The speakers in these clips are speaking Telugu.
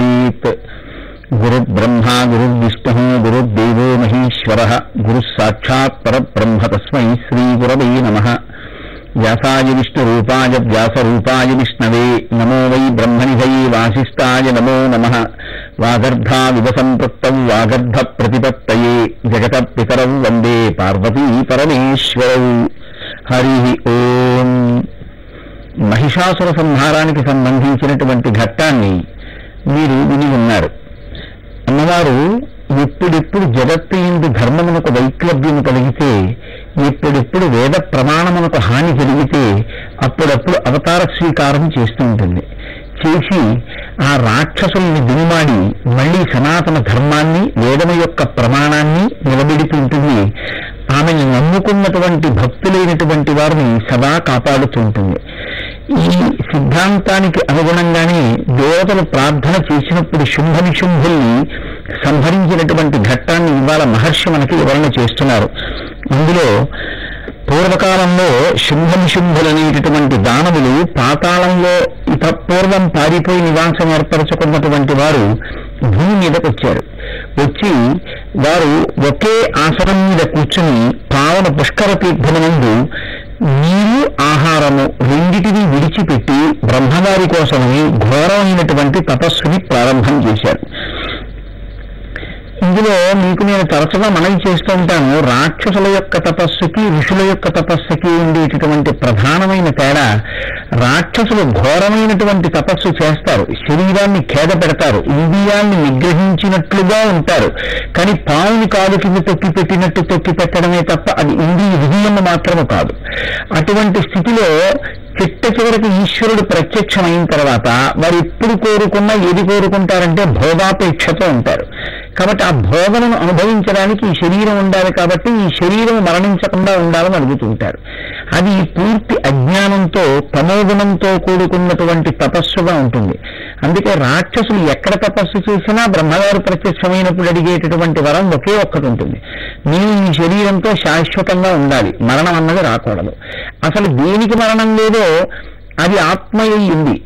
గురుర్బ్రవీత్. గురుర్బ్రహ్మ గురుర్విష్ణు గురుర్దేవో మహేశ్వర గురుస్సాక్షాత్ పరబ్రహ్మ తస్మై శ్రీ గురవే నమః. వ్యాసాయ విష్ణురూపాయ వ్యాసరూపాయ విష్ణవే నమో వై బ్రహ్మనిధయే వాసిష్ఠాయ నమో నమః. వాగర్ధావివ సంపృక్తం వాగర్ధ ప్రతిపత్తయే జగత పితరౌ వందే పార్వతీ పరమేశ్వరౌ. హరి ఓం. మహిషాసుర సంహారానికి సంబంధించినటువంటి ఘట్టాన్ని మీరు విని ఉన్నారు. అమ్మవారు ఎప్పుడెప్పుడు జగత్తు యందు ధర్మమునకు వైక్లభ్యము కలిగితే, ఎప్పుడెప్పుడు వేద ప్రమాణమునకు హాని జరిగితే అప్పుడప్పుడు అవతార స్వీకారం చేస్తూ ఉంటుంది. చేసి ఆ రాక్షసుల్ని దుమాడి మళ్లీ సనాతన ధర్మాన్ని వేదము యొక్క ప్రమాణాన్ని నిలబెడుతుంటుంది. ఆమెను నమ్ముకున్నటువంటి భక్తులైనటువంటి వారిని సదా కాపాడుతుంటుంది. ఈ సిద్ధాంతానికి అనుగుణంగానే దేవతలు ప్రార్థన చేసినప్పుడు శుంభ నిశుంభుల్ని సంహరించినటువంటి ఘట్టాన్ని ఇవాళ మహర్షి మనకి వివరణ చేస్తున్నారు. అందులో పూర్వకాలంలో శుంభ నిశుంభులనేటటువంటి దానవులు పాతాళంలో ఇత పూర్వం పారిపోయి నివాసం ఏర్పరచుకున్నటువంటి వారు భూమి మీదకు వచ్చారు. వచ్చి వారు ఒకే ఆసనం మీద కూర్చుని పావన పుష్కర తీర్థమునందు నీరు ఆహారము రెండిటిని విడిచిపెట్టి బ్రహ్మగారి కోసమని ఘోరమైనటువంటి తపస్సుని ప్రారంభం చేశారు. ఇందులో మీకు నేను తరచుగా మనం చేస్తూ ఉంటాను, రాక్షసుల యొక్క తపస్సుకి ఋషుల యొక్క తపస్సుకి ఉండేటటువంటి ప్రధానమైన తేడా, రాక్షసులు ఘోరమైనటువంటి తపస్సు చేస్తారు, శరీరాన్ని ఖేద పెడతారు, ఇంద్రియాన్ని నిగ్రహించినట్లుగా ఉంటారు, కానీ పావుని కాలు కింద తొక్కి పెట్టినట్టు తొక్కి పెట్టడమే తప్ప అది ఇంద్రియ విజయం మాత్రమే కాదు. అటువంటి స్థితిలో చిట్ట చివరికి ఈశ్వరుడు ప్రత్యక్షమైన తర్వాత వారు ఎప్పుడు కోరుకున్నా ఏది కోరుకుంటారంటే భోగాపేక్షతో ఉంటారు. కాబట్టి ఆ భోగమును అనుభవించడానికి ఈ శరీరం ఉండాలి, కాబట్టి ఈ శరీరం మరణించకుండా ఉండాలని అడుగుతుంటారు. అది పూర్తి అజ్ఞానంతో తమోగుణంతో కూడుకున్నటువంటి తపస్సుగా ఉంటుంది. అందుకే రాక్షసులు ఎక్కడ తపస్సు చేసినా బ్రహ్మగారు ప్రత్యక్షమైనప్పుడు అడిగేటటువంటి వరం ఒకే ఒక్కటి ఉంటుంది, నేను ఈ శరీరంతో శాశ్వతంగా ఉండాలి, మరణం అన్నది రాకూడదు. అసలు దేనికి మరణం లేదో అది ఆత్మయ్యి ఉంది.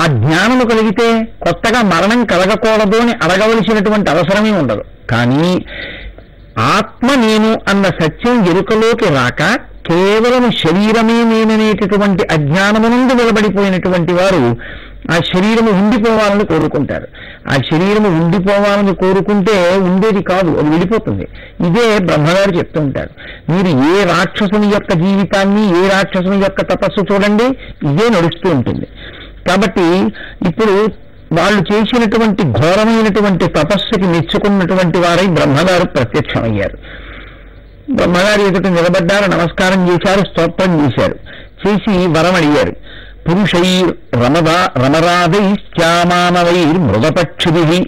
ఆ జ్ఞానము కలిగితే కొత్తగా మరణం కలగకూడదు అని అడగవలసినటువంటి అవసరమే ఉండదు. కానీ ఆత్మ నేను అన్న సత్యం ఎరుకలోకి రాక కేవలం శరీరమే నేననేటటువంటి అజ్ఞానము నుండి నిలబడిపోయినటువంటి వారు ఆ శరీరము ఉండిపోవాలని కోరుకుంటారు. ఆ శరీరము ఉండిపోవాలని కోరుకుంటే ఉండేది కాదు, అది వెళ్ళిపోతుంది. ఇదే బ్రహ్మగారు చెప్తూ ఉంటారు. మీరు ఏ రాక్షసుని యొక్క జీవితాన్ని, ఏ రాక్షసుని యొక్క తపస్సు చూడండి, ఇదే నడుస్తూ ఉంటుంది. కాబట్టి ఇప్పుడు వాళ్ళు చేసినటువంటి ఘోరమైనటువంటి తపస్సుకి మెచ్చుకున్నటువంటి వారై బ్రహ్మగారు ప్రత్యక్షమయ్యారు. బ్రహ్మగారు ఎదుట నిలబడ్డారు, నమస్కారం చేశారు, స్తోత్రం చేశారు, చేసి వరం అడిగారు. పురుషై రమరాధైశ్చామానవై మృగపక్షిభి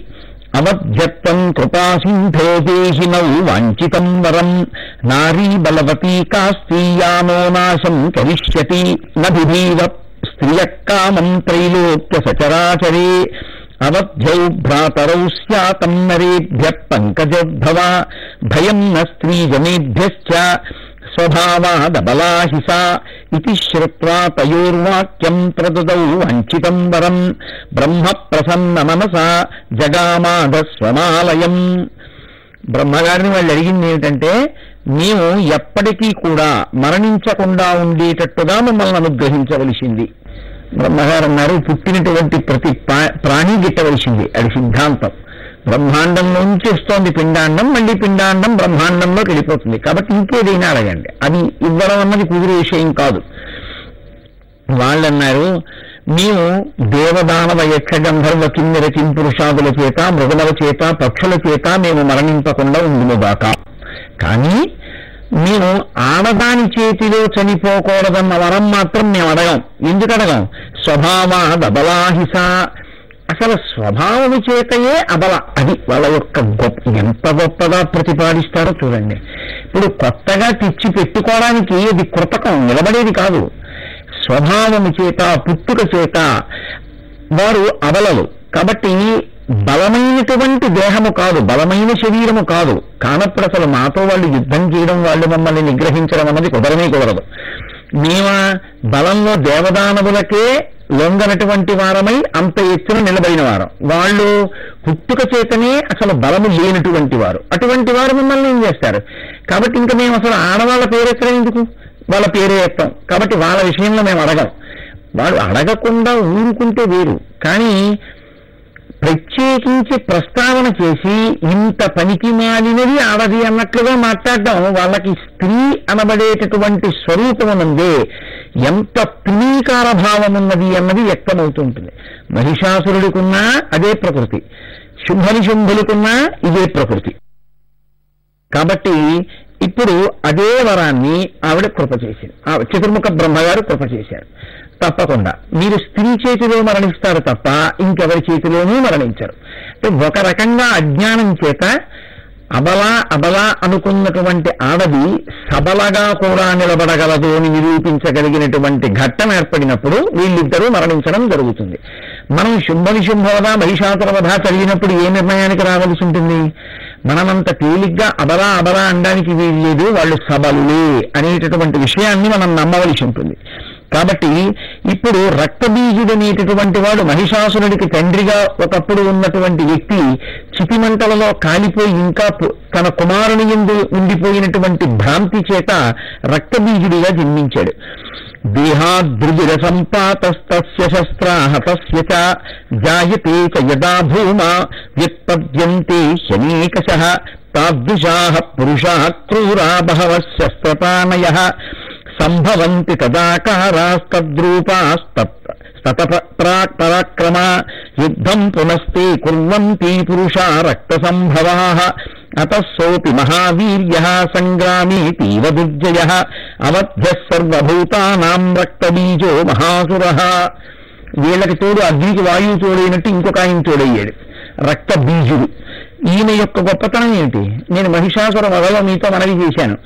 అవధ్యత్వం కృపా సింధోదేహి నౌ వాంఛితం వరం నారీ బలవతీ కాస్త్రీయానో నాశం కరిష్యతి నభిధీవ స్త్రియ కామం త్రైలోక్య సచరాచరే అవధ్యౌ భ్రాతరౌ స్యాతం నరేభ్య పంకజోద్భవ భయం న స్త్రీజనేభ్యశ్చ స్వభావాదబలాహిసా ఇతి శ్రుత్వా తయోర్వాక్యం ప్రదదౌ వాంఛితం వరం బ్రహ్మ ప్రసన్న మనసా జగామాధ స్వమాలయం. బ్రహ్మగారిని వాళ్ళు అడిగింది ఏమిటంటే, మేము ఎప్పటికీ కూడా మరణించకుండా ఉండేటట్టుగా మమ్మల్ని అనుగ్రహించవలసింది. బ్రహ్మగారు అన్నారు, పుట్టినటువంటి ప్రతి ప్రాణి గిట్టవలసింది, అది సిద్ధాంతం. బ్రహ్మాండంలోంచి వస్తోంది పిండాండం, మళ్ళీ పిండాండం బ్రహ్మాండంలోకి వెళ్ళిపోతుంది, కాబట్టి ఇంకేదైనా అడగండి, అది ఇవ్వడం అన్నది కుదిరే విషయం కాదు. వాళ్ళన్నారు, మేము దేవదానవ యక్ష గంధర్వ కిన్నెర కింపురుషాదుల చేత మృగముల చేత పక్షుల చేత మేము మరణింపకుండా ఉండునుగాక, కానీ మేము ఆడదాని చేతిలో చనిపోకూడదన్న వరం మాత్రం మేము అడగం. ఎందుకు అడగం? స్వభావాదబలాహిస, అసలు స్వభావము చేతయే అబల. అది వాళ్ళ యొక్క గొప్ప, ఎంత గొప్పగా ప్రతిపాదిస్తారో చూడండి. ఇప్పుడు కొత్తగా తెచ్చి పెట్టుకోవడానికి ఇది కృతకం, నిలబడేది కాదు. స్వభావము చేత పుట్టుక చేత వారు అబలలు, కాబట్టి బలమైనటువంటి దేహము కాదు, బలమైన శరీరము కాదు. కానప్పుడు అసలు మాతో వాళ్ళు యుద్ధం చేయడం, వాళ్ళు మమ్మల్ని నిగ్రహించడం అన్నది కుదరనే కుదరదు. మేమా బలంలో దేవదానవులకే లొంగనటువంటి వారమై అంత ఎత్తున నిలబడిన వారం. వాళ్ళు పుట్టుక చేతనే అసలు బలము లేనటువంటి వారు. అటువంటి వారు మిమ్మల్ని ఏం చేస్తారు? కాబట్టి ఇంకా మేము అసలు ఆడవాళ్ళ పేరెత్తడం ఎందుకు? వాళ్ళ పేరే ఎత్తాం. కాబట్టి వాళ్ళ విషయంలో మేము అడగం. వాళ్ళు అడగకుండా ఊరుకుంటే వేరు, కానీ ప్రత్యేకించి ప్రస్తావన చేసి ఇంత పనికి మాలినది ఆడది అన్నట్లుగా మాట్లాడడం వాళ్ళకి స్త్రీ అనబడేటటువంటి స్వరూపమునందే ఎంత తునీకార భావం ఉన్నది అన్నది వ్యక్తమవుతుంటుంది. మహిషాసురుడికున్నా అదే ప్రకృతి, శుంభులకున్నా ఇదే ప్రకృతి. కాబట్టి ఇప్పుడు అదే వరాన్ని ఆవిడ కృప చేసింది, చతుర్ముఖ బ్రహ్మగారు కృప చేశారు. తప్పకుండా మీరు స్త్రీ చేతిలో మరణిస్తారు తప్ప ఇంకెవరి చేతిలోనూ మరణించరు. అంటే ఒక రకంగా అజ్ఞానం చేత అబలా అనుకున్నటువంటి ఆడది సబలగా కూడా నిలబడగలదు అని నిరూపించగలిగినటువంటి ఘట్టం ఏర్పడినప్పుడు వీళ్ళిద్దరూ మరణించడం జరుగుతుంది. మనం శుంభనిశుంభవద మహిషాసురవధ చదివినప్పుడు ఏ నిర్ణయానికి రావాల్సి ఉంటుంది? మనమంత తేలిగ్గా అబలా అనడానికి వీలు లేదు, వాళ్ళు సబలులే అనేటటువంటి విషయాన్ని మనం నమ్మవలసి ఉంటుంది. కాబట్టి ఇప్పుడు రక్తబీజుడు అనేటటువంటి వాడు మహిషాసురుడికి తండ్రిగా ఒకప్పుడు ఉన్నటువంటి వ్యక్తి చితిమంటలలో కాలిపోయి ఇంకా తన కుమారుని యందు ఉండిపోయినటువంటి భ్రాంతి చేత రక్తబీజుడిగా జన్మించాడు. దేహాద్రుజిర సంపాతస్తస్య శస్త్రాహతస్య చ జాయతే చ యదా భూమా వ్యుత్పద్యంతే శనేకశః తాదృశాః పురుషాః క్రూరా బహవః శస్త్రపాణయః సంభవంతి తదాకారాస్తద్రూపాస్తపరాక్రమ యుద్ధం పునస్తే కుర్వంతి పురుషా రక్త సంభవా అతస్సోపి మహావీర్య సంగ్రామే తీవ దుర్జయ అవధ్య సర్వభూతానాం రక్తబీజో మహాసుర. వీళ్ళకి తోడు అగ్నికి వాయువు తోడైనట్టు ఇంకొక ఆయన తోడయ్యాడు, రక్తబీజుడు. ఈయన యొక్క గొప్పతనం ఏంటి? నేను మహిషాసుర వధలో మీతో మనవి చేశాను.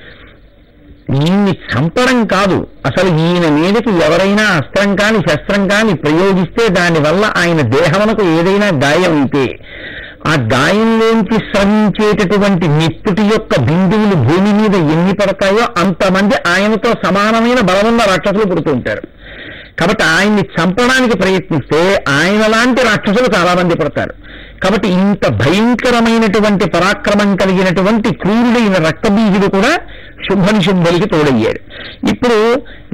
ఈయన్ని చంపడం కాదు, అసలు ఈయన మీదకి ఎవరైనా అస్త్రం కాని శస్త్రం కాని ప్రయోగిస్తే దానివల్ల ఆయన దేహమునకు ఏదైనా గాయం అయితే ఆ గాయంలోంచి స్రవించేటటువంటి నిప్పుటి యొక్క బిందువులు భూమి మీద ఎన్ని పడతాయో అంతమంది ఆయనతో సమానమైన బలమున్న రాక్షసులు పుడుతూ ఉంటారు. కాబట్టి ఆయన్ని చంపడానికి ప్రయత్నిస్తే ఆయన లాంటి రాక్షసులు చాలామంది పడతారు. కాబట్టి ఇంత భయంకరమైనటువంటి పరాక్రమం కలిగినటువంటి క్రూరుడైన రక్తబీజుడు కూడా శుంభనిశుంభులకి తోడయ్యాడు. ఇప్పుడు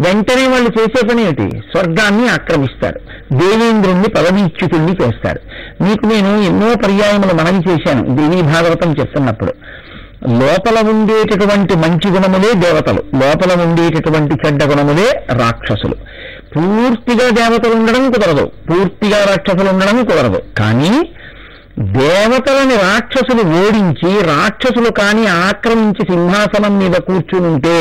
వెంటనే వాళ్ళు చేసే పని ఏంటి? స్వర్గాన్ని ఆక్రమిస్తారు, దేవేంద్రుణ్ణి పదవీచ్యుతుణ్ణి చేస్తారు. మీకు నేను ఎన్నో పర్యాయములు మనవి చేశాను దేవీ భాగవతం చెప్తున్నప్పుడు. లోపల ఉండేటటువంటి మంచి గుణములే దేవతలు, లోపల ఉండేటటువంటి చెడ్డ గుణములే రాక్షసులు. పూర్తిగా దేవతలు ఉండడం కుదరదు, పూర్తిగా రాక్షసులు ఉండడం కుదరదు. కానీ దేవతలని రాక్షసులు ఓడించి రాక్షసులు కానీ ఆక్రమించి సింహాసనం మీద కూర్చునుంటే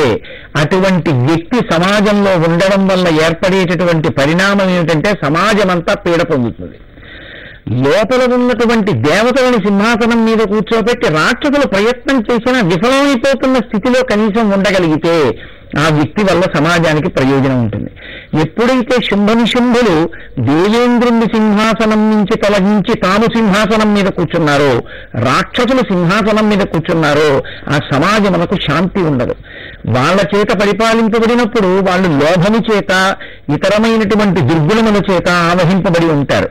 అటువంటి వ్యక్తి సమాజంలో ఉండడం వల్ల ఏర్పడేటటువంటి పరిణామం ఏమిటంటే సమాజమంతా పీడ పొందుతుంది. లోపల ఉన్నటువంటి దేవతలని సింహాసనం మీద కూర్చోబెట్టి రాక్షసులు ప్రయత్నం చేసినా విఫలమైపోతున్న స్థితిలో కనీసం ఉండగలిగితే ఆ వ్యక్తి వల్ల సమాజానికి ప్రయోజనం ఉంటుంది. ఎప్పుడైతే శుంభనిశుంభులు దేవేంద్రుని సింహాసనం నుంచి తొలగించి తాము సింహాసనం మీద కూర్చున్నారో, రాక్షసులు సింహాసనం మీద కూర్చున్నారో, ఆ సమాజమునకు శాంతి ఉండదు. వాళ్ళ చేత పరిపాలింపబడినప్పుడు వాళ్ళు లోభము చేత ఇతరమైనటువంటి దుర్గుణముల చేత ఆవహింపబడి ఉంటారు.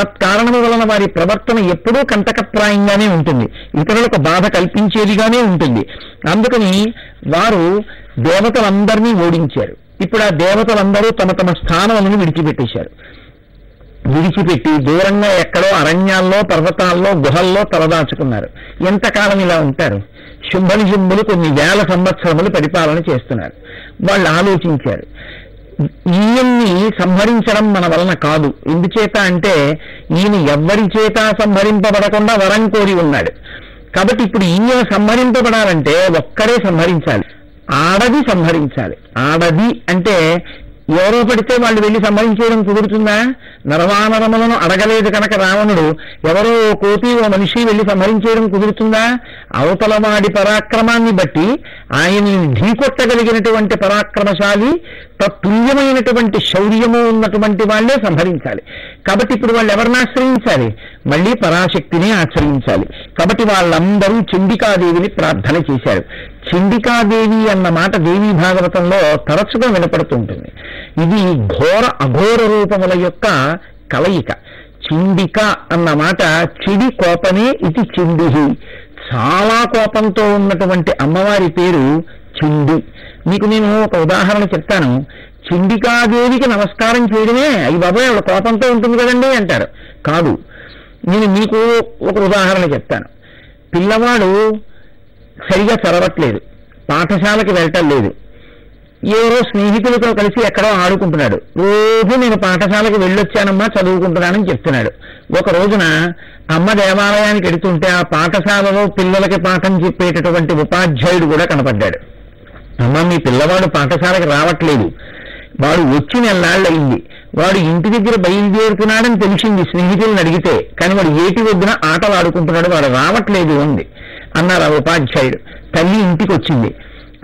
తత్కారణము వలన వారి ప్రవర్తన ఎప్పుడూ కంటకప్రాయంగానే ఉంటుంది, ఇతరులకు బాధ కల్పించేదిగానే ఉంటుంది. అందుకని వారు దేవతలందరినీ ఓడించారు. ఇప్పుడు ఆ దేవతలందరూ తమ తమ స్థానాలను విడిచిపెట్టేశారు. విడిచిపెట్టి దూరంగా ఎక్కడో అరణ్యాల్లో పర్వతాల్లో గుహల్లో తలదాచుకున్నారు. ఎంతకాలం ఇలా ఉంటారు? శుంభనిశుంభులు కొన్ని వేల సంవత్సరములు పరిపాలన చేస్తున్నారు. వాళ్ళు ఆలోచించారు, ఈయన్ని సంహరించడం మన వలన కాదు. ఎందుచేత అంటే ఈయన ఎవ్వరి చేత సంహరింపబడకుండా వరం కోరి ఉన్నాడు. కాబట్టి ఇప్పుడు ఈయన సంహరింపబడాలంటే ఒక్కడే సంహరించాలి, ఆడది సంహరించాలి. ఆడది అంటే ఎవరో పడితే వాళ్ళు వెళ్ళి సంహరించేయడం కుదురుతుందా? నరవానరములను అడగలేదు కనుక రావణుడు ఎవరో ఓ కోతి ఓ మనిషి వెళ్ళి సంహరించేయడం కుదురుతుందా? అవతలవాడి పరాక్రమాన్ని బట్టి ఆయన్ని ఢీకొట్టగలిగినటువంటి పరాక్రమశాలి తత్తుల్యమైనటువంటి శౌర్యము ఉన్నటువంటి వాళ్లే సంహరించాలి. కాబట్టి ఇప్పుడు వాళ్ళు ఎవరిని ఆశ్రయించాలి? మళ్ళీ పరాశక్తిని ఆశ్రయించాలి. కాబట్టి వాళ్ళందరూ చండికాదేవిని ప్రార్థన చేశారు. చండికాదేవి అన్న మాట దేవీ భాగవతంలో తరచుగా వినపడుతుంటుంది. ఇది ఘోర అఘోర రూపముల యొక్క కలయిక. చిండిక అన్న మాట చిడి కోపమే, ఇది చిండిహి. చాలా కోపంతో ఉన్నటువంటి అమ్మవారి పేరు చిండి. మీకు నేను ఒక ఉదాహరణ చెప్తాను. చిండికాదేవికి నమస్కారం చేయడమే అయ్యి బాబాయ్ ఆవిడ కోపంతో ఉంటుంది కదండి అంటారు. కాదు, నేను మీకు ఒక ఉదాహరణ చెప్తాను. పిల్లవాడు సరిగా చదవట్లేదు, పాఠశాలకు వెళ్ళటం లేదు, ఎవరో స్నేహితులతో కలిసి ఎక్కడో ఆడుకుంటున్నాడు. రోజు నేను పాఠశాలకు వెళ్ళొచ్చానమ్మా చదువుకుంటున్నానని చెప్తున్నాడు. ఒక రోజున అమ్మ దేవాలయానికి వెళుతుంటే ఆ పాఠశాలలో పిల్లలకి పాఠం చెప్పేటటువంటి ఉపాధ్యాయుడు కూడా కనపడ్డాడు. అమ్మ మీ పిల్లవాడు పాఠశాలకు రావట్లేదు, వాడు వచ్చి నెలనాళ్ళయింది, వాడు ఇంటి దగ్గర బయలుదేరుతున్నాడని తెలిసింది స్నేహితులను అడిగితే, కానీ వాడు ఏటి వద్దున ఆటలు ఆడుకుంటున్నాడు, వాడు రావట్లేదు ఉంది అన్నారు ఆ ఉపాధ్యాయుడు. తల్లి ఇంటికి వచ్చింది.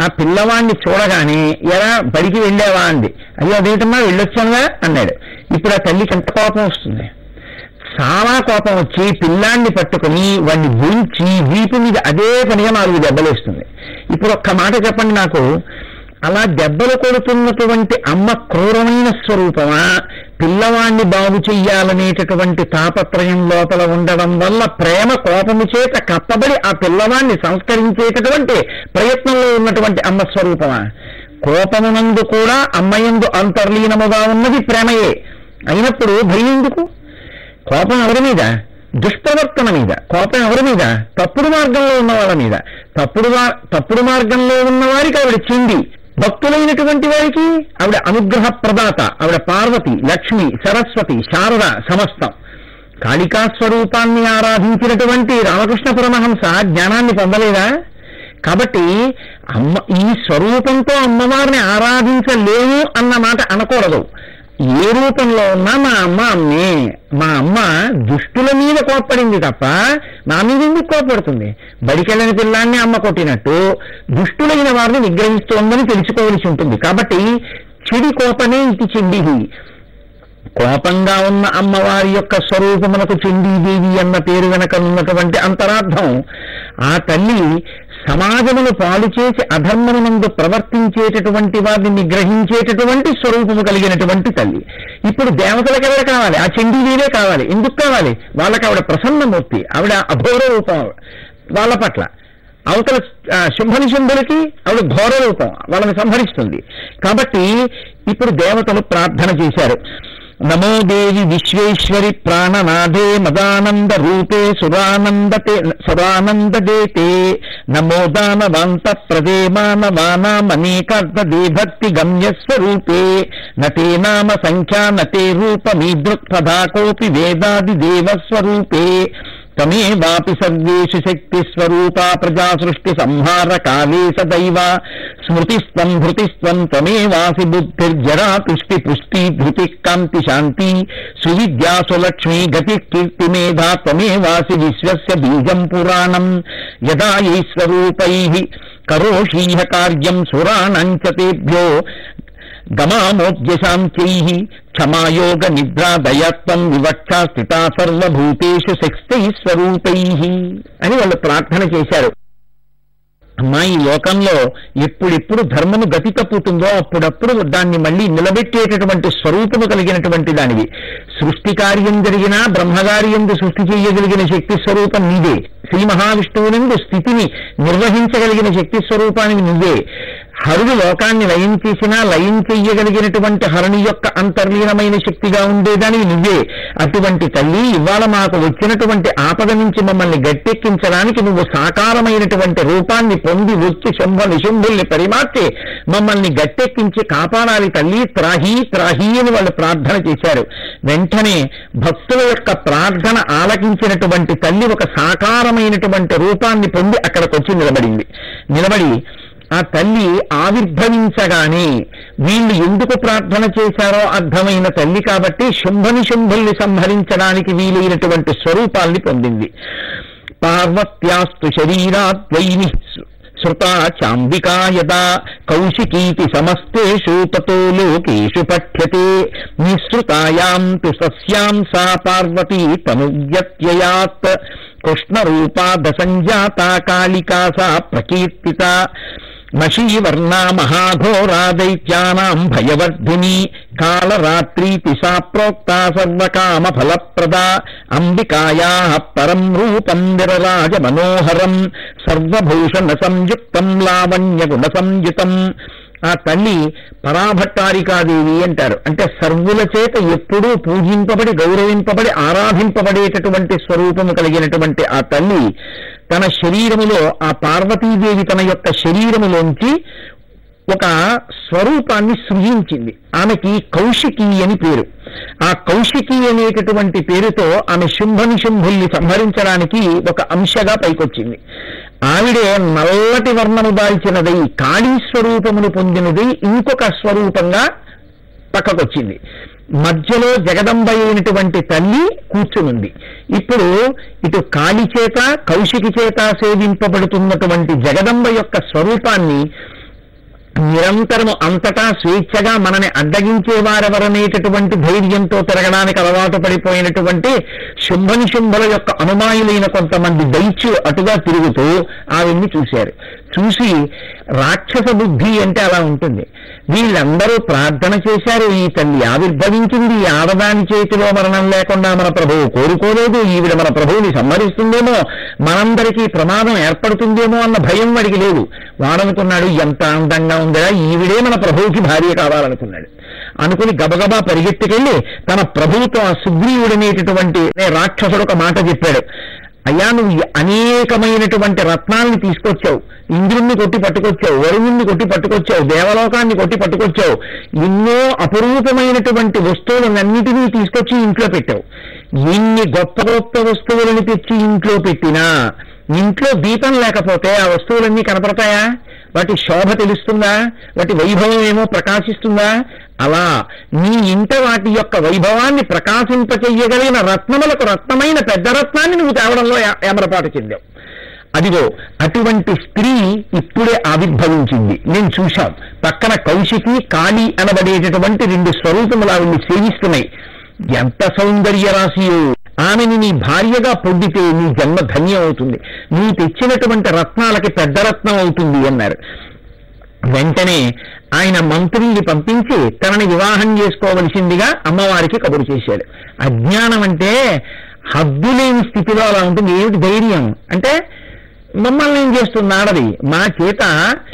ఆ పిల్లవాడిని చూడగానే ఎలా బడికి వెళ్ళావా అంది. అయ్యో అదేంటమ్మా వెళ్ళొచ్చానుగా అన్నాడు. ఇప్పుడు ఆ తల్లికి ఎంత కోపం వస్తుంది, చాలా కోపం వచ్చి పిల్లాన్ని పట్టుకుని వాడిని గురించి వీపు మీద అదే పనిగా 4 దెబ్బలు వేస్తుంది. ఇప్పుడు ఒక్క మాట చెప్పండి నాకు, అలా దెబ్బలు కొడుతున్నటువంటి అమ్మ క్రూరమైన స్వరూపమా, పిల్లవాణ్ణి బాగు చెయ్యాలనేటటువంటి తాపత్రయం లోపల ఉండడం వల్ల ప్రేమ కోపము చేత కప్పబడి ఆ పిల్లవాణ్ణి సంస్కరించేటటువంటి ప్రయత్నంలో ఉన్నటువంటి అమ్మ స్వరూపమా? కోపమునందు కూడా అమ్మయందు అంతర్లీనముగా ఉన్నది ప్రేమయే. అయినప్పుడు భయం ఎందుకు? కోపం ఎవరి మీద? దుష్ప్రవర్తన మీద. కోపం ఎవరి మీద? తప్పుడు మార్గంలో ఉన్న వాళ్ళ మీద. తప్పుడు మార్గంలో ఉన్నవారికి ఆవిడ చిండి, భక్తులైనటువంటి వారికి ఆవిడ అనుగ్రహ ప్రదాత, ఆవిడ పార్వతి, లక్ష్మి, సరస్వతి, శారద, సమస్తం. కాళికా స్వరూపాన్ని ఆరాధించినటువంటి రామకృష్ణ పరమహంస జ్ఞానాన్ని పొందలేదా? కాబట్టి అమ్మ ఈ స్వరూపంతో అమ్మవారిని ఆరాధించలేము అన్న మాట అనకూడదు. ఏ రూపంలో ఉన్నా మా అమ్మ అమ్మే. మా అమ్మ దుష్టుల మీద కోప్పడింది తప్ప నా మీద ఎందుకు కోప్పడుతుంది? బడికెళ్ళని పిల్లాన్ని అమ్మ కొట్టినట్టు దుష్టులైన వారిని నిగ్రహిస్తోందని తెలుసుకోవలసి ఉంటుంది. కాబట్టి చెడి కోపమే ఇది చెండిది. కోపంగా ఉన్న అమ్మవారి యొక్క స్వరూపమునకు చెండీదేవి అన్న పేరు వెనక ఉన్నటువంటి అంతరార్థం, ఆ తల్లి సమాజమును పాలు చేసి అధర్మమునందు ప్రవర్తించేటటువంటి వారిని నిగ్రహించేటటువంటి స్వరూపము కలిగినటువంటి తల్లి. ఇప్పుడు దేవతలకు ఎవరు కావాలి? ఆ చండీదేవే కావాలి. ఎందుకు కావాలి? వాళ్ళకి ఆవిడ ప్రసన్నమూర్తి, ఆవిడ అఘోర రూపం వాళ్ళ పట్ల. అవతల శుంభని శుంభులకి ఆవిడ ఘోర రూపం, వాళ్ళని సంహరిస్తుంది. కాబట్టి ఇప్పుడు దేవతలు ప్రార్థన చేశారు. నమో దేవి విశ్వేశ్వరి ప్రాణనాథే మదానంద రూపే సురానంద దేతే నమో దానవాంత ప్రదే మానవానామనేకార్థదే భక్తి గమ్యస్వరూపే నతే నామ సంఖ్యా నతే రూపమీ దృక్పథా కోపి వేదాది దేవస్వరూపే తమేవాపి సర్వేషు శక్తి స్వరూపా ప్రజా సృష్టి సంహార కాలే సదైవ స్మృతిస్వం ధృతిస్వం తమేవాసి బుద్ధిర్జరా తుష్టి పుష్టి ధృతి కాంతి శాంతి సువిద్యా సులక్ష్మీ గతి కీర్తి మేధా తమేవాసి విశ్వస్య బీజం పురాణం యదా యై స్వరూపై కరోషీహ కార్యం సురాణాం చ తేభ్యో గమామోద్యశాంత్యై క్షమాయోగ నిద్రా దయాత్వం వివక్ష స్థితా సర్వభూతేషు శక్తి స్వరూపై అని వాళ్ళు ప్రార్థన చేశారు. అమ్మా, ఈ లోకంలో ఎప్పుడెప్పుడు ధర్మము గతి తప్పుతుందో అప్పుడప్పుడు దాన్ని మళ్ళీ నిలబెట్టేటటువంటి స్వరూపము కలిగినటువంటి దానివి. సృష్టి కార్యం జరిగినా బ్రహ్మకార్యం సృష్టి చేయగలిగిన శక్తి స్వరూపం నీదే. శ్రీ మహావిష్ణువునందు స్థితిని నిర్వహించగలిగిన శక్తి స్వరూపానికి నువ్వే. హరుడు లోకాన్ని లయం చేసినా లయం చెయ్యగలిగినటువంటి హరుని యొక్క అంతర్లీనమైన శక్తిగా ఉండేదానికి నువ్వే. అటువంటి తల్లి, ఇవాళ మాకు వచ్చినటువంటి ఆపద నుంచి మమ్మల్ని గట్టెక్కించడానికి నువ్వు సాకారమైనటువంటి రూపాన్ని పొంది వచ్చి శంభ నిశుంభుల్ని పరిమార్చి మమ్మల్ని గట్టెక్కించి కాపాడాలి తల్లి, త్రాహీ త్రాహీ అని వాళ్ళు ప్రార్థన చేశారు. వెంటనే భక్తుల యొక్క ప్రార్థన ఆలకించినటువంటి తల్లి ఒక సాకారమైనటువంటి రూపాన్ని పొంది అక్కడికి వచ్చి నిలబడి ఆ తల్లి ఆవిర్భవించగానే వీళ్ళు ఎందుకు ప్రార్థన చేశారో అర్థమైన తల్లి. కాబట్టి శుంభని శుంభుల్ని సంహరించడానికి వీలైనటువంటి స్వరూపాల్ని పొందింది. పార్వత్యాస్తు శరీరాత్ వైని శృతా చాంబికా యదా కౌశికీతి సమస్తేషు తతో లోకేషు పఠ్యతే నిశ్రుతాయాం తు సస్యాం సా పార్వతీ తనువ్యత్యయాత్ కృష్ణ రూపా దసంజాత కాళికా సా ప్రకీర్తిత మషీవర్ణ మహాఘోరా దైత్యానాం భయవర్ధిని కాళరాత్రీతి సా ప్రోక్తా సర్వకామ ఫలప్రదా అంబికాయాః పరం రూపం విరరాజ మనోహరం సర్వభూషణ సంయుక్తం లావణ్య గుణ సంయుతం. ఆ తల్లి పరాభట్టారికాదేవి అంటారు. అంటే సర్వుల చేత ఎప్పుడూ పూజింపబడి గౌరవింపబడి ఆరాధింపబడేటటువంటి స్వరూపము కలిగినటువంటి ఆ తల్లి తన శరీరములో, ఆ పార్వతీదేవి తన యొక్క శరీరములోంచి ఒక స్వరూపాన్ని సృజించింది. ఆమెకి కౌశికీ అని పేరు. ఆ కౌశికీ అనేటటువంటి పేరుతో ఆమె శుంభుల్ని సంహరించడానికి ఒక అంశగా పైకొచ్చింది. ఆవిడే నల్లటి వర్ణము దాల్చినదై కాళీ స్వరూపమును పొందినది ఇంకొక స్వరూపంగా పక్కకొచ్చింది. మధ్యలో జగదంబ అయినటువంటి తల్లి కూర్చునుంది. ఇప్పుడు ఇటు కాళి చేత కౌశికి చేత సేవింపబడుతున్నటువంటి జగదంబ యొక్క స్వరూపాన్ని నిరంతరము అంతటా స్వేచ్ఛగా మనని అడ్డగించేవారెవరనేటటువంటి ధైర్యంతో తిరగడానికి అలవాటు పడిపోయినటువంటి శుంభనిశుంభల యొక్క అనుమానులైన కొంతమంది దైత్యులు అటుగా తిరుగుతూ ఆవిడ్ని చూశారు. చూసి రాక్షస బుద్ధి అంటే అలా ఉంటుంది. వీళ్ళందరూ ప్రార్థన చేశారు, ఈ తల్లి ఆవిర్భవించింది, ఆడదాని చేతిలో మరణం లేకుండా మన ప్రభువు కోరుకోలేదు, ఈవిడ మన ప్రభువుని సంహరిస్తుందేమో, మనందరికీ ప్రమాదం ఏర్పడుతుందేమో అన్న భయం వాడికి లేదు. వాడనుకున్నాడు, ఎంత అందంగా ఉందా ఈవిడే మన ప్రభువుకి భార్య కావాలనుకున్నాడు. అనుకుని గబగబా పరిగెత్తుకెళ్ళి తన ప్రభువుతో ఆ సుగ్రీవుడనేటటువంటి రాక్షసుడు ఒక మాట చెప్పాడు. అయ్యా, నువ్వు అనేకమైనటువంటి రత్నాల్ని తీసుకొచ్చావు, ఇంద్రుణ్ణి కొట్టి పట్టుకొచ్చావు, వరుణుణ్ణి కొట్టి పట్టుకొచ్చావు, దేవలోకాన్ని కొట్టి పట్టుకొచ్చావు, ఎన్నో అపురూపమైనటువంటి వస్తువులన్నిటినీ తీసుకొచ్చి ఇంట్లో పెట్టావు. ఎన్ని గొప్ప గొప్ప వస్తువులను తెచ్చి ఇంట్లో పెట్టినా ఇంట్లో దీపం లేకపోతే ఆ వస్తువులన్నీ కనపడతాయా? వాటి శోభ తెలుస్తుందా? వాటి వైభవం ఏమో ప్రకాశిస్తుందా? అలా నీ ఇంట వాటి యొక్క వైభవాన్ని ప్రకాశింపచేయగలిగిన రత్నములకు రత్నమైన పెద్ద రత్నాన్ని నువ్వు తేవడంలో ఏమరపాటు చెందావు. అదిగో అటువంటి స్త్రీ ఇప్పుడే ఆవిర్భవించింది. నేను చూశాను, పక్కన కౌశికి, కాళీ అనబడేటటువంటి రెండు స్వరూపములు ఆవిడ్ని సేవిస్తున్నాయి. ఎంత సౌందర్య రాశియో! ఆమెని నీ భార్యగా పొందితే నీ జన్మ ధన్యం అవుతుంది, నీ తెచ్చినటువంటి రత్నాలకి పెద్ద రత్నం అవుతుంది అన్నారు. వెంటనే ఆయన మంత్రిని పంపించి తనని వివాహం చేసుకోవలసిందిగా అమ్మవారికి కబురు చేశాడు. అజ్ఞానం అంటే హద్దులేని స్థితిలో అలా ఉంటుంది. ఏమిటి ధైర్యం అంటే, మమ్మల్ని ఏం చేస్తున్నాడది, మా చేత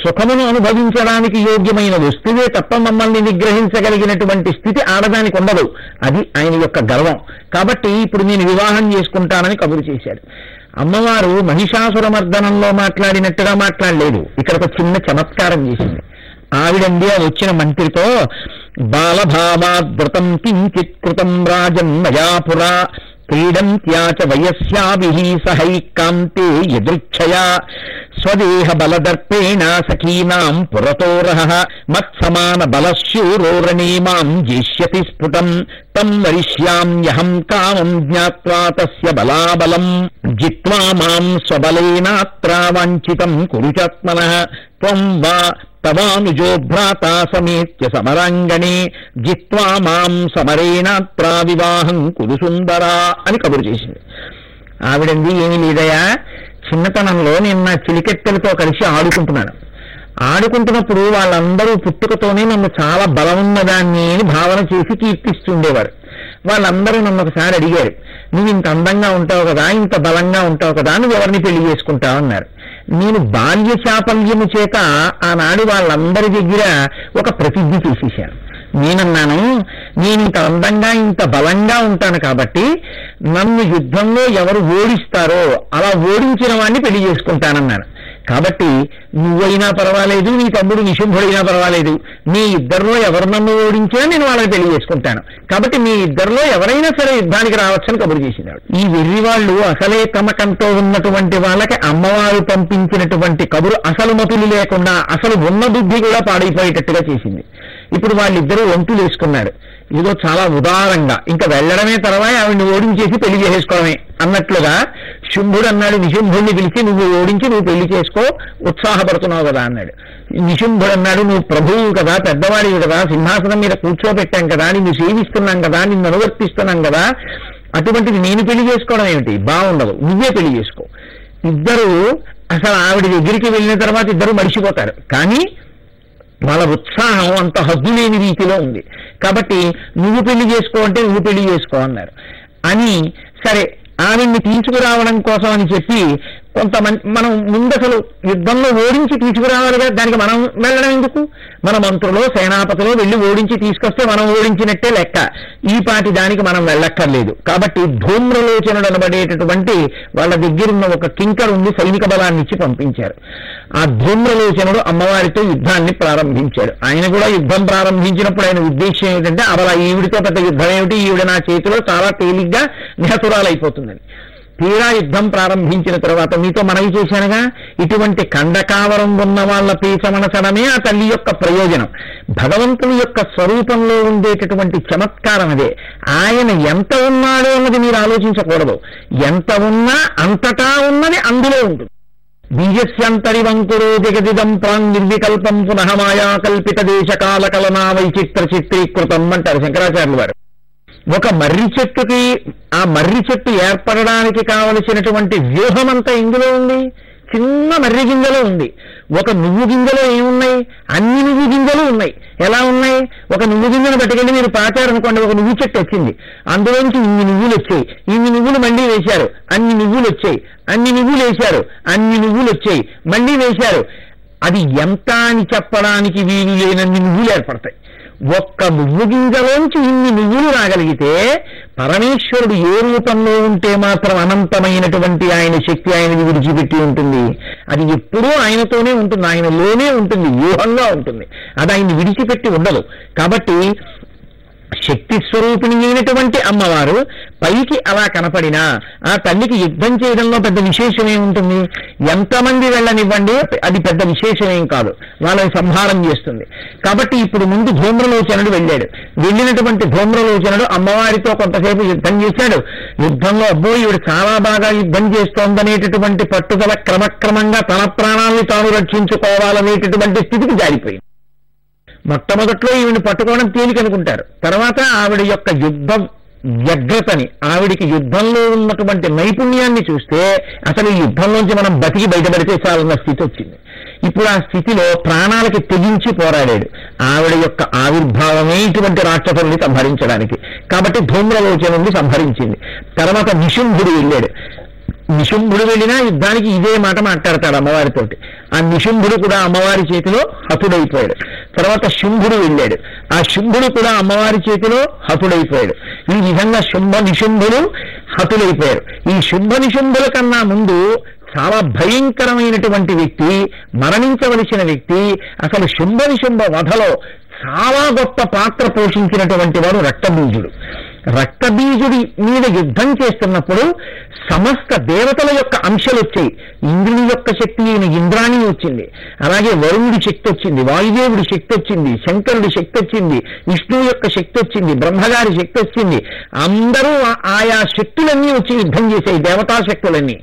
సుఖమును అనుభవించడానికి యోగ్యమైన వస్తువే తప్ప మమ్మల్ని నిగ్రహించగలిగినటువంటి స్థితి ఆడదానికి ఉండదు. అది ఆయన యొక్క గర్వం. కాబట్టి ఇప్పుడు నేను వివాహం చేసుకుంటానని కబురు చేశాడు. అమ్మవారు మహిషాసుర మర్దనంలో మాట్లాడినట్టుగా మాట్లాడలేదు. ఇక్కడ ఒక చిన్న చమత్కారం చేసింది. ఆవిడండి వచ్చిన మంత్రితో, బాలభావాద్వృతం కించిత్ కృతం రాజన్ మయాపురా క్రీడంత్యాచ వయస్యాభిః సహైకాంతే యదృచ్ఛయా స్వదేహ బలదర్పేణ సఖీనాం పురతోరహః మత్సమాన బలశూరో రణే మాం జేష్యతి స్ఫుటం తం వరిష్యామ్యహం కామం జ్ఞాత్వా తస్య బలాబలం జిత్వా మాం స్వబలేనాత్ర వాంఛితం కురు చాత్మనః త్వం వా తవానుజో భ్రాత సమేత్య సమరాంగణే జిత్వా మాం సమరేణాత్ర వివాహం కురు సుందరా అని కబురు చేసింది. ఆవిడంది, ఏమీ లేదయా, చిన్నతనంలో నేను నా చిలికెత్తలతో కలిసి ఆడుకుంటున్నాను. ఆడుకుంటున్నప్పుడు వాళ్ళందరూ పుట్టుకతోనే నన్ను చాలా బలం ఉన్నదాన్ని అని భావన చేసి కీర్తిస్తుండేవారు. వాళ్ళందరూ నన్ను ఒకసారి అడిగారు, నువ్వు ఇంత అందంగా ఉంటావు కదా, ఇంత బలంగా ఉంటావు కదా, నువ్వు ఎవరిని పెళ్లి చేసుకుంటావు అన్నారు. నేను బాల్య చాపల్యము చేత ఆనాడు వాళ్ళందరి దగ్గర ఒక ప్రసిద్ధి చూసేశాను. నేనన్నాను, నేను ఇంత అందంగా ఇంత బలంగా ఉంటాను కాబట్టి నన్ను యుద్ధంలో ఎవరు ఓడిస్తారో అలా ఓడించిన వాడిని పెళ్లి చేసుకుంటానన్నాను. కాబట్టి నువ్వైనా పర్వాలేదు, నీ తమ్ముడు నిశుంభుడైనా పర్వాలేదు, మీ ఇద్దరిలో ఎవరు నన్ను ఓడించినా నేను వాళ్ళని పెళ్లి చేసుకుంటాను. కాబట్టి మీ ఇద్దరిలో ఎవరైనా సరే యుద్ధానికి రావచ్చని కబురు చేసినాడు. ఈ వెర్రి వాళ్ళు అసలే తమకంతో ఉన్నటువంటి వాళ్ళకి అమ్మవారు పంపించినటువంటి కబురు అసలు మతులు లేకుండా అసలు ఉన్న బుద్ధి కూడా పాడైపోయేటట్టుగా చేసింది. ఇప్పుడు వాళ్ళిద్దరూ ఒంపులు వేసుకున్నారు, ఏదో చాలా ఉదారంగా, ఇంకా వెళ్ళడమే, తర్వాత ఆవిడ్ని ఓడించేసి పెళ్లి చేసుకోవడమే అన్నట్లుగా. శుంభుడు అన్నాడు, నిశుంభుడిని పిలిచి, నువ్వు ఓడించి నువ్వు పెళ్లి చేసుకో, ఉత్సాహపడుతున్నావు కదా అన్నాడు. నిశుంభుడు అన్నాడు, నువ్వు ప్రభువు కదా, పెద్దవాడివి కదా, సింహాసనం మీద కూర్చోబెట్టాం కదా, నిన్ను సేవిస్తున్నాం కదా, నిన్ను అనువర్తిస్తున్నాం కదా, అటువంటిది నేను పెళ్లి చేసుకోవడం ఏమిటి, బాగుండదు, నువ్వే పెళ్లి చేసుకో. ఇద్దరు అసలు ఆవిడ దగ్గరికి వెళ్ళిన తర్వాత ఇద్దరు మరిచిపోతారు, కానీ వాళ్ళ ఉత్సాహం అంత హద్దు లేని రీతిలో ఉంది కాబట్టి నువ్వు పెళ్లి చేసుకో అంటే నువ్వు పెళ్లి చేసుకో అన్నారు అని. సరే ఆవిడ్ని తీసుకురావడం కోసం అని చెప్పి కొంతమంది, మనం ముందు అసలు యుద్ధంలో ఓడించి తీసుకురావాలిగా, దానికి మనం వెళ్ళడం ఎందుకు, మన మంత్రులో సేనాపతిలో వెళ్ళి ఓడించి తీసుకొస్తే మనం ఓడించినట్టే లెక్క, ఈ పాటి దానికి మనం వెళ్ళక్కర్లేదు. కాబట్టి ధూమ్రలోచనుడు అనబడేటటువంటి వాళ్ళ దగ్గరున్న ఒక కింకర్ ఉండి సైనిక బలాన్ని ఇచ్చి పంపించారు. ఆ ధూమ్రలోచనుడు అమ్మవారితో యుద్ధాన్ని ప్రారంభించాడు. ఆయన కూడా యుద్ధం ప్రారంభించినప్పుడు ఆయన ఉద్దేశం ఏమిటంటే, అలా ఈవిడితో పెద్ద యుద్ధం ఏమిటి, ఈవిడ నా చేతిలో చాలా తేలిగ్గా నిహతురాలైపోతుందని. తీరా యుద్ధం ప్రారంభించిన తర్వాత మీతో మనవి చేశానుగా, ఇటువంటి కండకావరం ఉన్న వాళ్ళ పీచమనచడమే ఆ తల్లి యొక్క ప్రయోజనం. భగవంతుని యొక్క స్వరూపంలో ఉండేటటువంటి చమత్కారం అదే. ఆయన ఎంత ఉన్నాడో అన్నది మీరు ఆలోచించకూడదు, ఎంత ఉన్నా అంతటా ఉన్నది అందులో ఉంటుంది. బీజస్యంతరి వంకురో జగదిదం ప్రాంగ్ నిర్వికల్పం పునః మాయా కల్పిత దేశకాల కలనా వైచిత్ర చిత్రీకృతం అంటారు శంకరాచార్యుల వారు. ఒక మర్రి చెట్టుకి ఆ మర్రి చెట్టు ఏర్పడడానికి కావలసినటువంటి వ్యూహమంతా ఇందులో ఉంది, చిన్న మర్రి గింజలో ఉంది. ఒక నువ్వు గింజలో ఏమున్నాయి, అన్ని నువ్వు గింజలు ఉన్నాయి. ఎలా ఉన్నాయి, ఒక నువ్వు గింజను పట్టుకెళ్ళి మీరు పాచారనుకోండి, ఒక నువ్వు చెట్టు వచ్చింది, అందులోంచి ఇన్ని నువ్వులు వచ్చాయి, ఇన్ని నువ్వులు మళ్ళీ వేశారు, అన్ని నువ్వులు వచ్చాయి, అన్ని నువ్వులు వేశారు, అన్ని నువ్వులు వచ్చాయి, మళ్ళీ వేశారు. అది ఎంత అని చెప్పడానికి వీలు లేనన్ని నువ్వులు ఏర్పడతాయి. ఒక్క నువ్వు గింజలోంచి ఇన్ని నువ్వులు రాగలిగితే పరమేశ్వరుడు ఏ రూపంలో ఉంటే మాత్రం అనంతమైనటువంటి ఆయన శక్తి ఆయనది విడిచిపెట్టి ఉంటుంది. అది ఎప్పుడూ ఆయనతోనే ఉంటుంది, ఆయనలోనే ఉంటుంది, వ్యూహంగా ఉంటుంది, అది ఆయన్ని విడిచిపెట్టి ఉండదు. కాబట్టి శక్తి స్వరూపిణి అయినటువంటి అమ్మవారు పైకి అలా కనపడినా ఆ తల్లికి యుద్ధం చేయడంలో పెద్ద విశేషమేముంటుంది? ఎంతమంది వెళ్ళనివ్వండి అది పెద్ద విశేషమేం కాదు, వాళ్ళని సంహారం చేస్తుంది. కాబట్టి ఇప్పుడు ముందు ధూమ్రలోచనుడు వెళ్ళాడు. వెళ్ళినటువంటి ధూమ్రలోచనుడు అమ్మవారితో కొంతసేపు యుద్ధం చేశాడు. యుద్ధంలో అబ్బో ఈవిడ చాలా బాగా యుద్ధం చేస్తోందనేటటువంటి పట్టుదల క్రమక్రమంగా తన ప్రాణాన్ని తాను రక్షించుకోవాలనేటటువంటి స్థితికి జారిపోయింది. మొట్టమొదట్లో ఈవిని పట్టుకోవడం తేలికనుకుంటారు, తర్వాత ఆవిడ యొక్క యుద్ధ వ్యగ్రతని, ఆవిడికి యుద్ధంలో ఉన్నటువంటి నైపుణ్యాన్ని చూస్తే అసలు ఈ యుద్ధంలోంచి మనం బతికి బయటపడితే చాలన్న స్థితి వచ్చింది. ఇప్పుడు ఆ స్థితిలో ప్రాణాలకి తెగించి పోరాడాడు. ఆవిడ యొక్క ఆవిర్భావమే ఇటువంటి రాక్షసుల్ని సంహరించడానికి, కాబట్టి ధూమ్రలోచనుల్ని సంహరించింది. తర్వాత నిశుంభుడు వెళ్ళాడు. నిశుంభుడు వెళ్ళినా యుద్ధానికి ఇదే మాట మాట్లాడతాడు అమ్మవారితోటి. ఆ నిశుంభుడు కూడా అమ్మవారి చేతిలో హతుడైపోయాడు. తర్వాత శుంభుడు వెళ్ళాడు. ఆ శుంభుడు కూడా అమ్మవారి చేతిలో హతుడైపోయాడు. ఈ విధంగా శుంభ నిశుంభులు హతులైపోయారు. ఈ శుంభ నిశుంభుల కన్నా ముందు చాలా భయంకరమైనటువంటి వ్యక్తి, మరణించవలసిన వ్యక్తి, అసలు శుంభ నిశుంభ వధలో చాలా గొప్ప పాత్ర పోషించినటువంటి వారు రక్తబీజుడు. రక్తబీజుడి మీద యుద్ధం చేస్తున్నప్పుడు సమస్త దేవతల యొక్క అంశాలు వచ్చాయి. ఇంద్రుని యొక్క శక్తి అయిన ఇంద్రాణి వచ్చింది, అలాగే వరుణుడి శక్తి వచ్చింది, వాయుదేవుడి శక్తి వచ్చింది, శంకరుడి శక్తి వచ్చింది, విష్ణువు యొక్క శక్తి వచ్చింది, బ్రహ్మగారి శక్తి వచ్చింది, అందరూ ఆయా శక్తులన్నీ వచ్చి యుద్ధం చేశాయి. దేవతా శక్తులన్నీ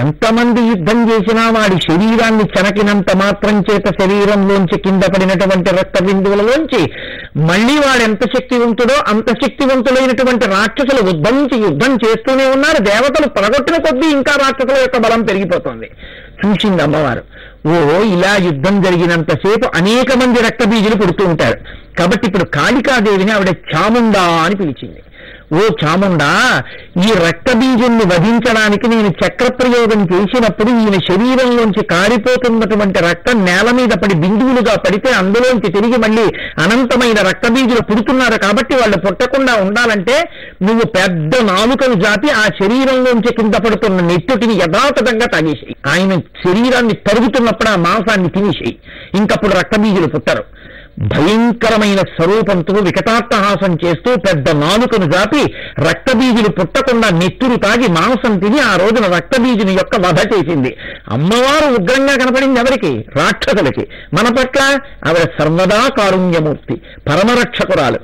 ఎంతమంది యుద్ధం చేసినా వాడి శరీరాన్ని చెనకినంత మాత్రం చేత శరీరంలోంచి కింద పడినటువంటి రక్త బిందువులలోంచి మళ్ళీ వాడు ఎంత శక్తివంతుడో అంత శక్తివంతులైనటువంటి రాక్షసులు ఉద్భవించి యుద్ధం చేస్తూనే ఉన్నారు. దేవతలు పడగొట్టిన కొద్దీ ఇంకా రాక్షసుల యొక్క బలం పెరిగిపోతుంది. చూసింది అమ్మవారు, ఓ ఇలా యుద్ధం జరిగినంతసేపు అనేక మంది రక్తబీజులు పుడుతూ ఉంటారు. కాబట్టి ఇప్పుడు కాళికాదేవిని ఆవిడ చాముండా అని పిలిచింది. ఓ చాముండా, ఈ రక్తబీజుల్ని వధించడానికి నేను చక్రప్రయోగం చేసినప్పుడు ఈయన శరీరంలోంచి కారిపోతున్నటువంటి రక్తం నేల మీద పడి బిందువులుగా పడితే అందులోంచి తిరిగి మళ్ళీ అనంతమైన రక్తబీజులు పుడుతున్నారు. కాబట్టి వాళ్ళు పుట్టకుండా ఉండాలంటే నువ్వు పెద్ద నాలుకను జాతి ఆ శరీరంలోంచి కింద పడుతున్న నెత్తుటిని యథాతథంగా తాగేసేయి, ఆయన శరీరాన్ని తరుగుతున్నప్పుడు ఆ మాంసాన్ని తినేసేయి, ఇంకప్పుడు రక్తబీజులు పుట్టరు. భయంకరమైన స్వరూపంతో వికటాట్టహాసం చేస్తూ పెద్ద నాలుకను జాపి రక్తబీజులు పుట్టకుండా నెత్తురు తాగి మాంసం తిని ఆ రోజున రక్తబీజుని యొక్క వధ చేసింది. అమ్మవారు ఉగ్రంగా కనపడింది ఎవరికి? రాక్షసులకి. మన పట్ల ఆవిడ సర్వదా కారుణ్యమూర్తి, పరమరక్షకురాలు.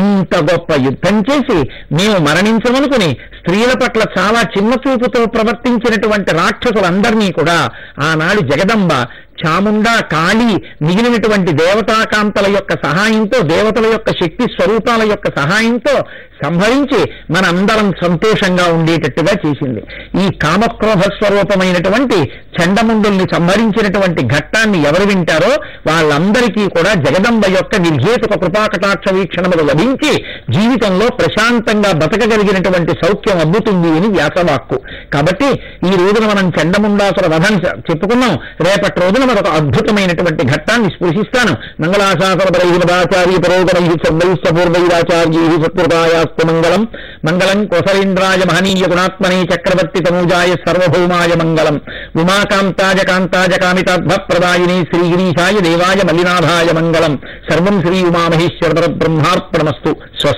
ఇంత గొప్ప యుద్ధం చేసి మేము మరణించమనుకుని స్త్రీల పట్ల చాలా చిన్న చూపుతో ప్రవర్తించినటువంటి రాక్షసులందరినీ కూడా ఆనాడు జగదంబ, చాముండా, కాళీ, మిగిలినటువంటి దేవతాకాంతల యొక్క సహాయంతో, దేవతల యొక్క శక్తి స్వరూపాల యొక్క సహాయంతో సంహరించి మనందరం సంతోషంగా ఉండేటట్టుగా చేసింది. ఈ కామక్రోధ స్వరూపమైనటువంటి చండముండుల్ని సంహరించినటువంటి ఘట్టాన్ని ఎవరు వింటారో వాళ్ళందరికీ కూడా జగదంబ యొక్క నిర్హేతుక కృపాకటాక్ష వీక్షణములు లభించి జీవితంలో ప్రశాంతంగా బతకగలిగినటువంటి సౌఖ్యం అబ్బుతుంది అని వ్యాసవాక్కు. కాబట్టి ఈ రోజున మనం చండముండాసుర వధం చెప్పుకున్నాం. రేపటి రోజున మరొక అద్భుతమైనటువంటి ఘట్టాన్ని స్పృశిస్తాను. మంగళాశాసనపరైహిమదాచార్య పరోగణై సందైస్తపూర్వైరాచార్యై సత్కృతాయాస్తు మంగళం. మంగళం కోసలేంద్రాయ మహనీయ గుణాత్మనే చక్రవర్తి తనూజాయ సర్వభౌమాయ మంగళం. ఉమాకాంతాయ కాంతాయ కామితార్థప్రదాయిని శ్రీగిరీశాయ దేవాయ మల్లినాథాయ మంగళం. సర్వం శ్రీ ఉమామహేశ్వర పరబ్రహ్మార్పణమస్తు. స్వస్తి.